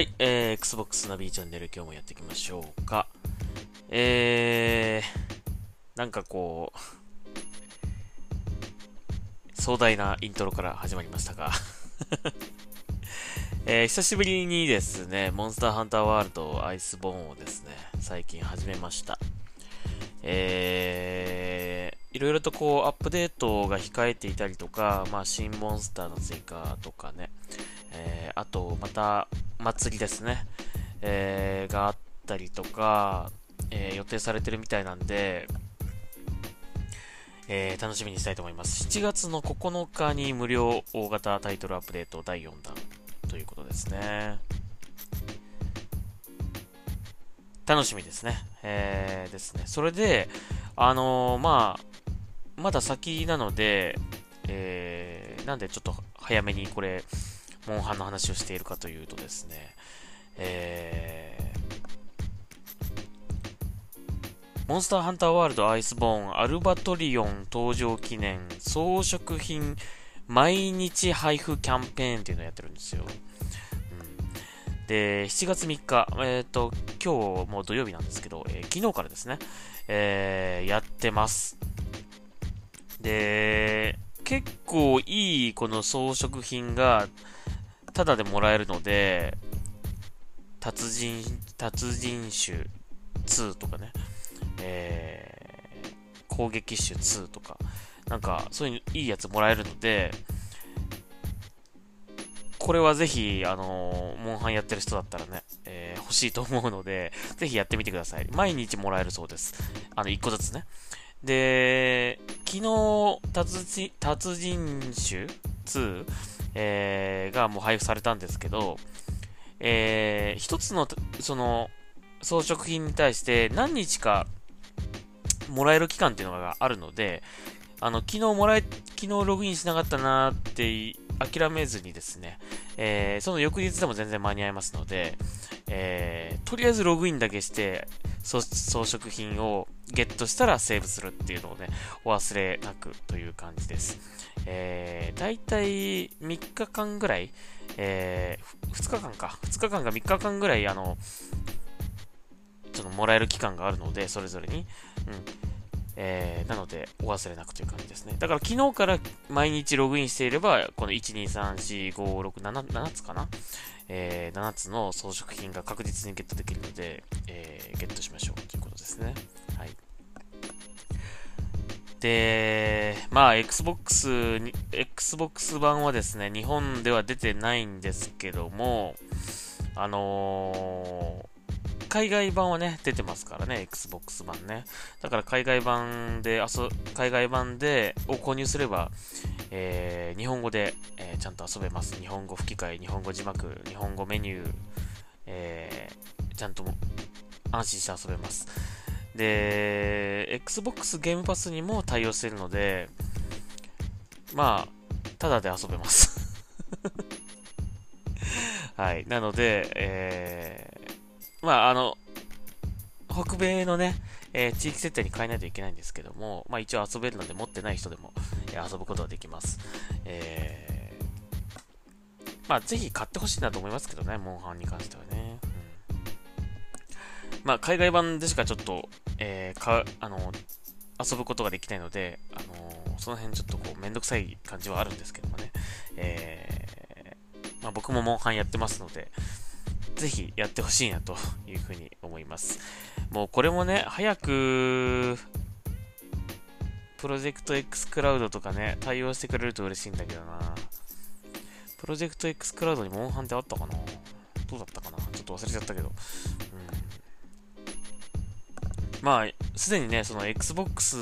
はい、Xbox ナビチャンネル、今日もやっていきましょうか。なんかこう、壮大なイントロから始まりましたが、久しぶりにですね、モンスターハンターワールドアイスボーンをですね、最近始めました。いろいろとこう、アップデートが控えていたりとか、まあ、新モンスターの追加とかね、あと、また、祭りですね、があったりとか、予定されてるみたいなんで、楽しみにしたいと思います。7月の9日に無料大型タイトルアップデート第4弾ということですね。楽しみですね。それで、まだ先なので、なんでちょっと早めにこれ、モンハンの話をしているかというとですね、モンスターハンターワールドアイスボーンアルバトリオン登場記念装飾品毎日配布キャンペーンっていうのをやってるんですよ。で、7月3日、今日もう土曜日なんですけど、昨日からですね、やってます。で、結構いいこの装飾品がタダでもらえるので、達人種2とかね、攻撃種2とか、なんかそういういいやつもらえるので、これはぜひ、モンハンやってる人だったらね、欲しいと思うので、ぜひやってみてください。毎日もらえるそうです。1個ずつね。で、昨日、達人種 2、がもう配布されたんですけど、一つの、その、装飾品に対して何日かもらえる期間っていうのがあるので、昨日ログインしなかったなーって諦めずにですね、その翌日でも全然間に合いますので、とりあえずログインだけして、装飾品をゲットしたらセーブするっていうのをね、お忘れなくという感じです。だいたい3日間ぐらい、2日間か3日間ぐらい、ちょっともらえる期間があるので、それぞれに。なので、お忘れなくという感じですね。だから昨日から毎日ログインしていれば、この1、2、3、4、5、6、7、7つかな、7つの装飾品が確実にゲットできるので、ゲットしましょうということですね。はい。で、Xbox 版はですね、日本では出てないんですけども、海外版はね、出てますからね、Xbox 版ね。だから海外版で、を購入すれば、日本語で、ちゃんと遊べます。日本語吹き替え、日本語字幕、日本語メニュー、ちゃんと安心して遊べます。で、Xbox ゲームパスにも対応しているので、ただで遊べます。はい。なので、北米のね、地域設定に変えないといけないんですけども、一応遊べるので持ってない人でも遊ぶことができます。ぜひ買ってほしいなと思いますけどね、モンハンに関してはね。海外版でしかちょっと、遊ぶことができないので、その辺ちょっとこう、めんどくさい感じはあるんですけどもね。僕もモンハンやってますので、ぜひやってほしいなというふうに思います。もうこれもね、早く、プロジェクト X クラウドとかね、対応してくれると嬉しいんだけどな。プロジェクト X クラウドにモンハンってあったかな？どうだったかな？ちょっと忘れちゃったけど。すでにね、その Xbox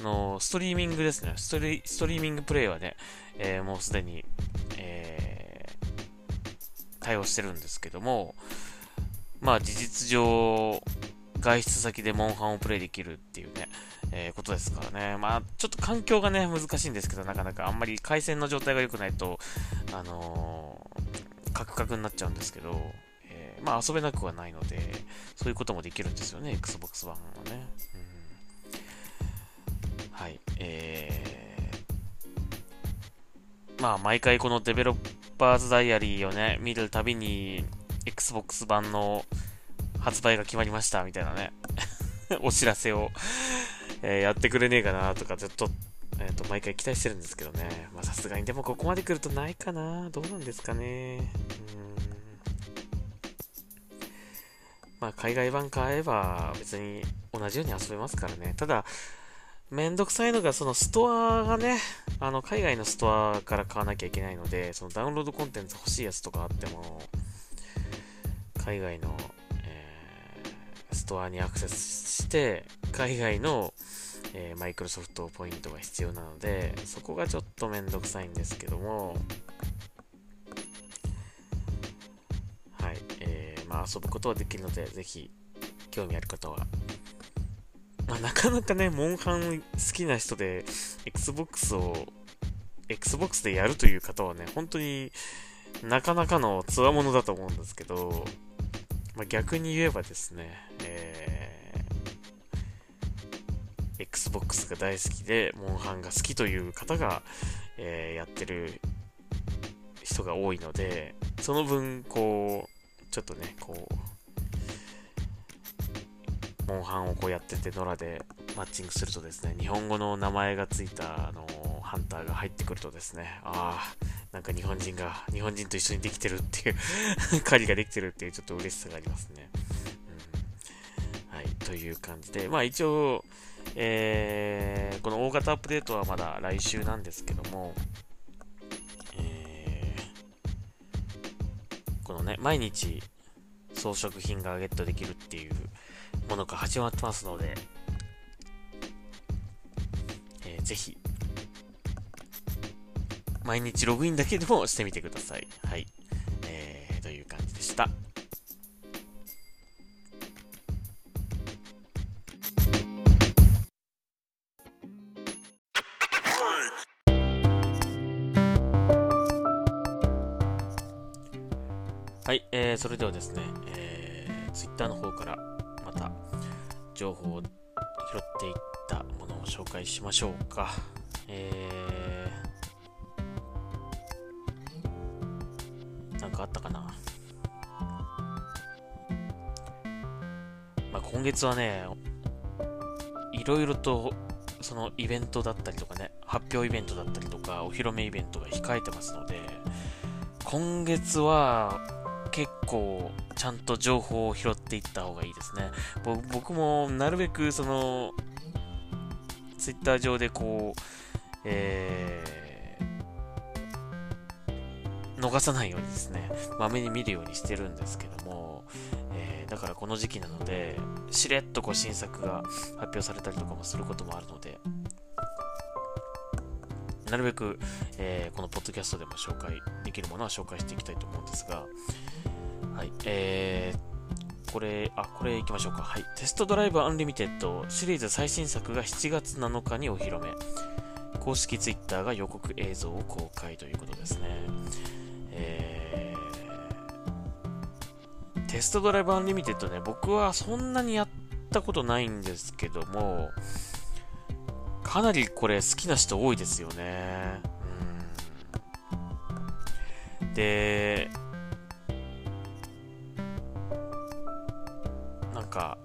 のストリーミングですね。ストリーミングプレイはね、もうすでに、対応してるんですけども、事実上、外出先でモンハンをプレイできるっていうね、ことですからね。ちょっと環境がね、難しいんですけど、なかなかあんまり回線の状態が良くないと、カクカクになっちゃうんですけど、遊べなくはないので、そういうこともできるんですよね、Xbox 版はね。はい。毎回このデベロッパーズダイアリーをね、見るたびに、Xbox 版の発売が決まりましたみたいなねお知らせをやってくれねえかなとかずっと、毎回期待してるんですけどね。まあさすがにでもここまで来るとないかな。どうなんですかね。まあ海外版買えば別に同じように遊べますからね。ただめんどくさいのがそのストアがね、海外のストアから買わなきゃいけないので、そのダウンロードコンテンツ欲しいやつとかあっても海外の、ストアにアクセスして海外の、マイクロソフトポイントが必要なので、そこがちょっとめんどくさいんですけども、はい、まあ遊ぶことはできるので、ぜひ興味ある方は。まあ、なかなかね、モンハン好きな人で Xbox でやるという方はね、本当になかなかの強者だと思うんですけど、まあ、逆に言えばですね、Xbox が大好きでモンハンが好きという方が、やってる人が多いので、その分こうちょっとねこうモンハンをこうやってて野良でマッチングするとですね、日本語の名前がついたハンターが入ってくるとですね、ああなんか日本人と一緒にできてるっていう狩りができてるっていうちょっと嬉しさがありますね、うん、はい、という感じで、まあ一応、この大型アップデートはまだ来週なんですけども、このね毎日装飾品がゲットできるっていうものが始まってますので、ぜひ毎日ログインだけでもしてみてください。はい、という感じでした。はい、それではですね、Twitter の方からまた情報を拾っていったものを紹介しましょうか。なんかあったかな。まあ、今月はね、いろいろとそのイベントだったりとかね、発表イベントだったりとか、お披露目イベントが控えてますので、今月は結構ちゃんと情報を拾っていった方がいいですね。僕もなるべくそのツイッター上でこう、逃さないようにですね、まめに見るようにしてるんですけども、だからこの時期なので、しれっとこう新作が発表されたりとかもすることもあるので、なるべく、このポッドキャストでも紹介できるものは紹介していきたいと思うんですが、はい、これいきましょうか。はい、テストドライブアンリミテッドシリーズ最新作が7月7日にお披露目。公式ツイッターが予告映像を公開ということですね。テストドライブアンリミテッドね、僕はそんなにやったことないんですけども、かなりこれ好きな人多いですよね。で、なんか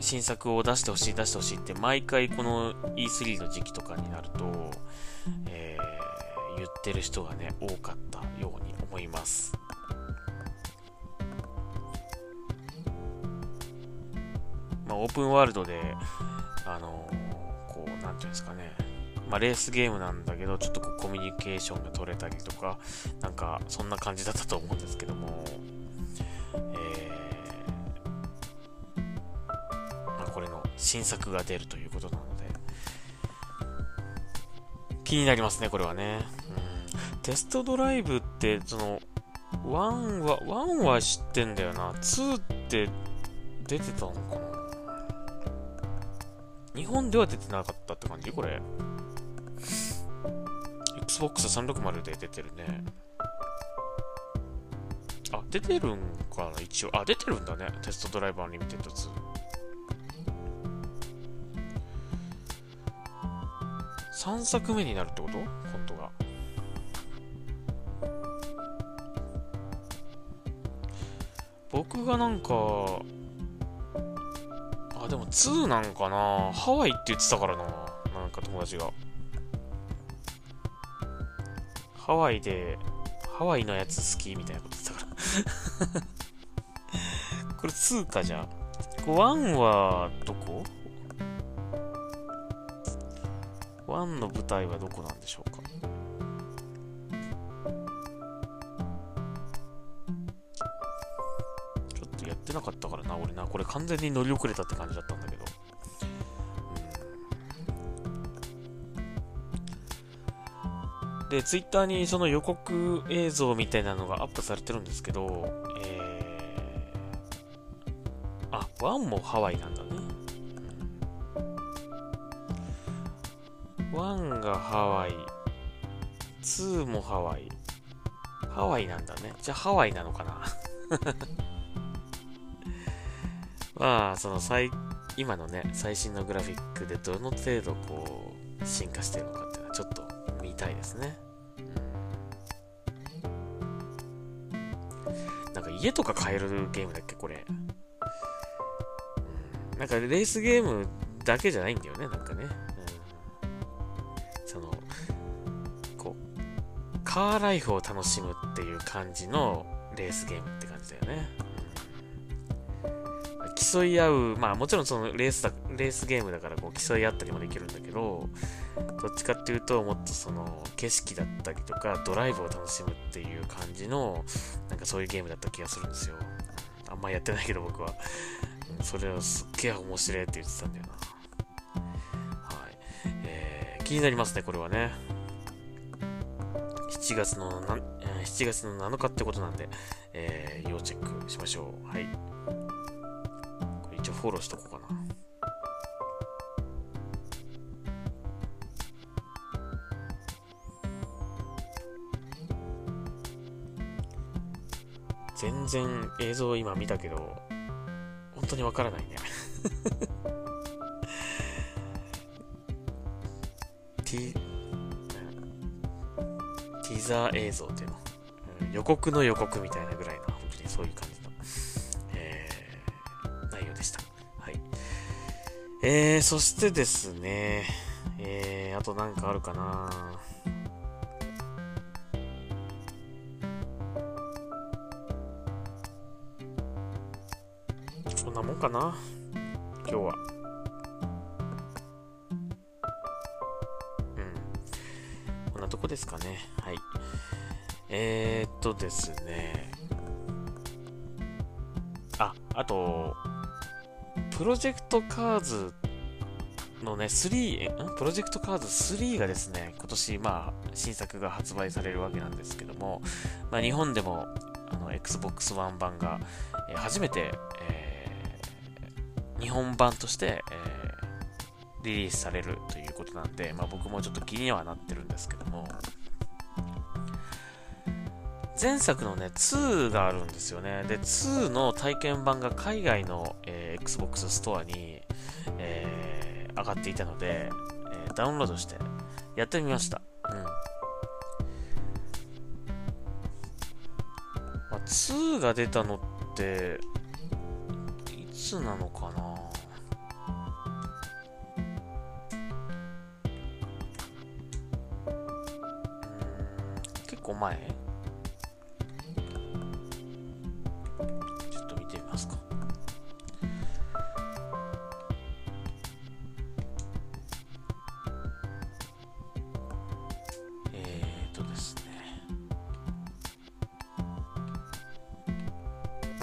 新作を出してほしいって毎回この E3 の時期とかになると、言ってる人がね多かったように思います。まあ、オープンワールドでこうなんていうんですかね、まあ、レースゲームなんだけどちょっとこうコミュニケーションが取れたりとか、なんかそんな感じだったと思うんですけども、これの新作が出るということなので気になりますね、これはね。テストドライブってその1は知ってんだよな。2って出てたのかな。日本では出てなかったって感じ。これ Xbox 360で出てるね。あ、出てるんかな一応。あ、出てるんだね、テストドライブアンリミテッド2。3作目になるってこと？今度が。僕がなんか、あ、でも2なんかな。ハワイって言ってたからな。なんか友達が。ハワイで、ハワイのやつ好きみたいなこと言ってたから。これ2かじゃあ。1はどこ ?1 の舞台はどこなんでしょうか。なかったからな、俺な、これ完全に乗り遅れたって感じだったんだけど、うん、でツイッターにその予告映像みたいなのがアップされてるんですけど、あ、ワンもハワイなんだね、うん、ワンがハワイ、ツーもハワイ、ハワイなんだね。じゃあハワイなのかな。まあ、その今のね、最新のグラフィックでどの程度こう、進化しているのかっていうのはちょっと見たいですね。なんか家とか買えるゲームだっけ、これ。なんかレースゲームだけじゃないんだよね、なんかね。その、こう、カーライフを楽しむっていう感じのレースゲームって感じだよね。競い合う、まあもちろんそのレースゲームだからこう競い合ったりもできるんだけど、どっちかっていうともっとその景色だったりとかドライブを楽しむっていう感じのなんかそういうゲームだった気がするんですよ。あんまやってないけど僕は。それをすっげえ面白いって言ってたんだよな。はい。気になりますねこれはね。7月の7日ってことなんで、要チェックしましょう。はい。フォローしとこうかな。全然映像今見たけど本当にわからないね。ティザー映像っていうの、予告の予告みたいなぐらいの本当にそういう感じの内容でした。そしてですね、あとなんかあるかな。こんなもんかな、今日は。うん。こんなとこですかね。はい。ですね。あと、プロジェクトカーズのね、プロジェクトカーズ3がですね、今年、まあ、新作が発売されるわけなんですけども、まあ、日本でも、Xbox One 版が、初めて、日本版として、リリースされるということなんで、まあ、僕もちょっと気にはなってるんですけども、前作のね、2があるんですよね。で、2の体験版が海外の、Xbox ストアに、上がっていたので、ダウンロードしてやってみました。うん。まあ、2が出たのって、いつなのかな。結構前?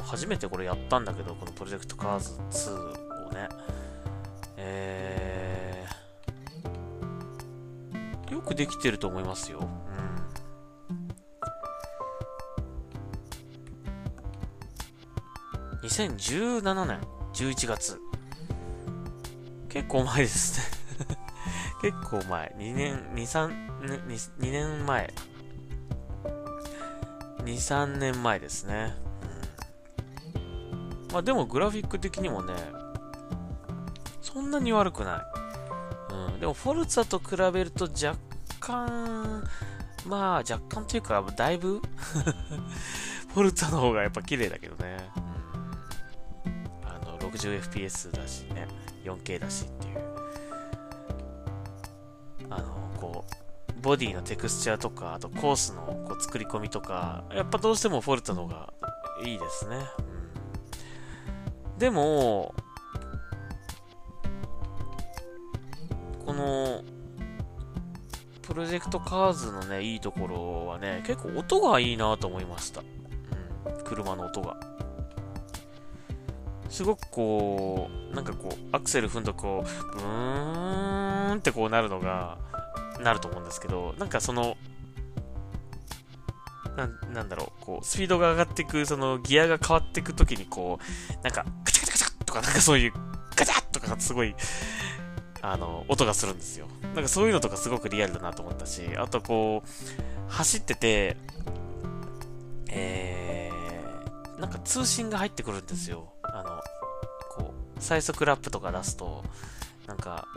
初めてこれやったんだけど、このプロジェクトカーズ2をね、よくできてると思いますよ。うん。2017年11月。結構前ですね。結構前。2年前。2、3年前ですね。まあでもグラフィック的にもね、そんなに悪くない。うん。でもフォルツァと比べると若干、まあ若干というかだいぶ、フォルツァの方がやっぱ綺麗だけどね。うん。60fps だしね、4K だしっていう、こうボディのテクスチャーとか、あとコースのこう作り込みとか、やっぱどうしてもフォルトの方がいいですね。うん、でもこのプロジェクトカーズのね、いいところはね、結構音がいいなと思いました。うん、車の音が。すごくこう、なんかこう、アクセル踏んとこう、ブーンってこうなるのが、なると思うんですけど、なんかその、なんだろう、こう、スピードが上がっていく、そのギアが変わっていくときにこう、なんか、ガチャガチャガチャとか、なんかそういう、ガチャッとかがすごい、音がするんですよ。なんかそういうのとかすごくリアルだなと思ったし、あとこう、走ってて、なんか通信が入ってくるんですよ。こう、最速ラップとか出すと、なんか、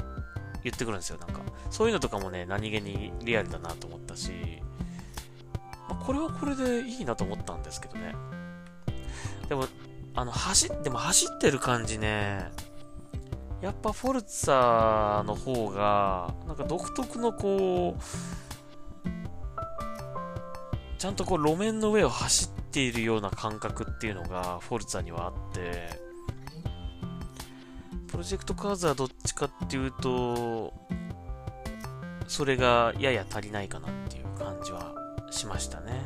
言ってくるんですよ。なんか、そういうのとかもね、何気にリアルだなと思ったし、まあ、これはこれでいいなと思ったんですけどね。でも、走ってる感じね、やっぱフォルツァの方が、なんか独特のこう、ちゃんとこう路面の上を走っているような感覚っていうのがフォルツァにはあって、プロジェクトカーズはどっちかっていうと、それがやや足りないかなっていう感じはしましたね。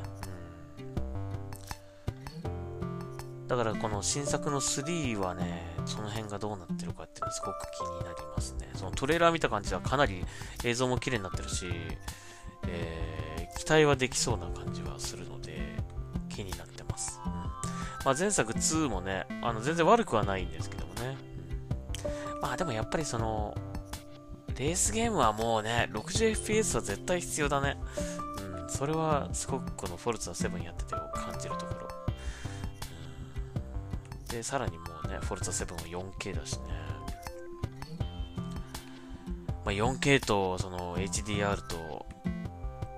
だからこの新作の3はね、その辺がどうなってるかっていうのはすごく気になりますね。そのトレーラー見た感じはかなり映像も綺麗になってるし、期待はできそうな感じはするので気になってます。うん、まあ、前作2もね、全然悪くはないんですけどもね。うん、まあでもやっぱりその、レースゲームはもうね、60fps は絶対必要だね。うん、それはすごくこのフォルツァ7やってて感じるところ。で、さらにもうね、フォルツァ7は 4K だしね。まあ、4K とその HDR と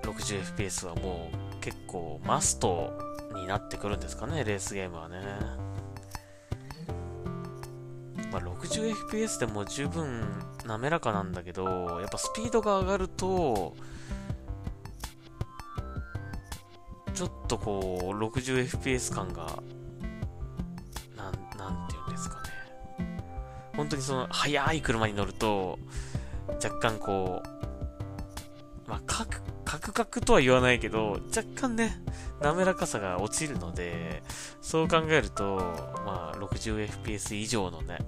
60fps はもう結構マストになってくるんですかね、レースゲームはね。まあ、60fps でも十分滑らかなんだけど、やっぱスピードが上がると、ちょっとこう、60fps 感が、本当にその速い車に乗ると若干こう、まあ、カクカクとは言わないけど若干ね、滑らかさが落ちるので、そう考えると、まあ、60fps 以上のね、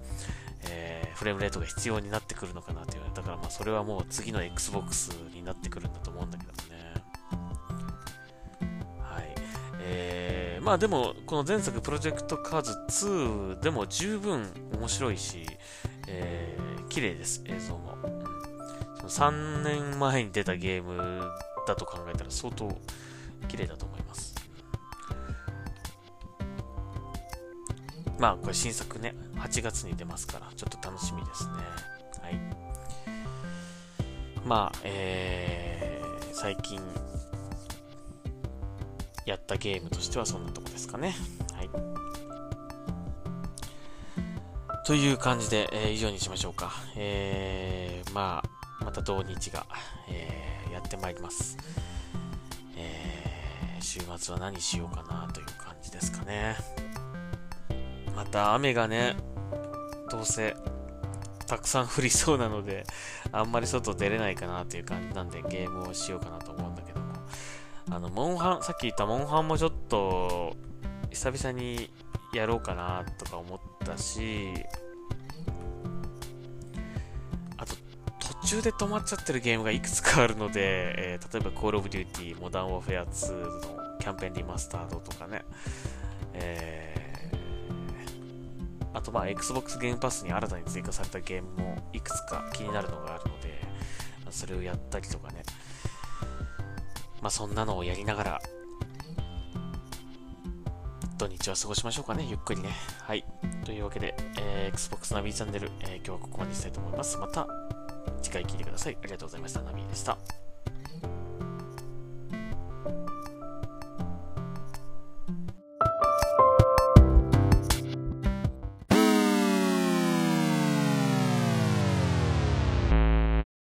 フレームレートが必要になってくるのかなという、ね、だからまあそれはもう次の Xbox になってくるんだと思うんだけどね。はい、まあでもこの前作プロジェクトカーズ2でも十分面白いし、綺麗です映像も、うん、その3年前に出たゲームだと考えたら相当綺麗だと思います。まあこれ新作ね、8月に出ますからちょっと楽しみですね。はい、まあ、最近やったゲームとしてはそんなとこですかね。はい。という感じで、以上にしましょうか。まあ、また同日が、やってまいります。週末は何しようかなという感じですかね。また雨がね、どうせたくさん降りそうなので、あんまり外出れないかなという感じなんでゲームをしようかなと思うんだけども。モンハン、さっき言ったモンハンもちょっと久々にやろうかなとか思ったし、あと途中で止まっちゃってるゲームがいくつかあるので、例えばコールオブデューティー、モダンウォーフェア2のキャンペーンリマスタードとかね、あとまあ Xbox ゲームパスに新たに追加されたゲームもいくつか気になるのがあるので、それをやったりとかね、まあそんなのをやりながら土日は過ごしましょうかね、ゆっくりね。はい、というわけで、Xbox ナビーチャンネル、今日はここまでにしたいと思います。また次回聞いてください。ありがとうございました。ナビーでした。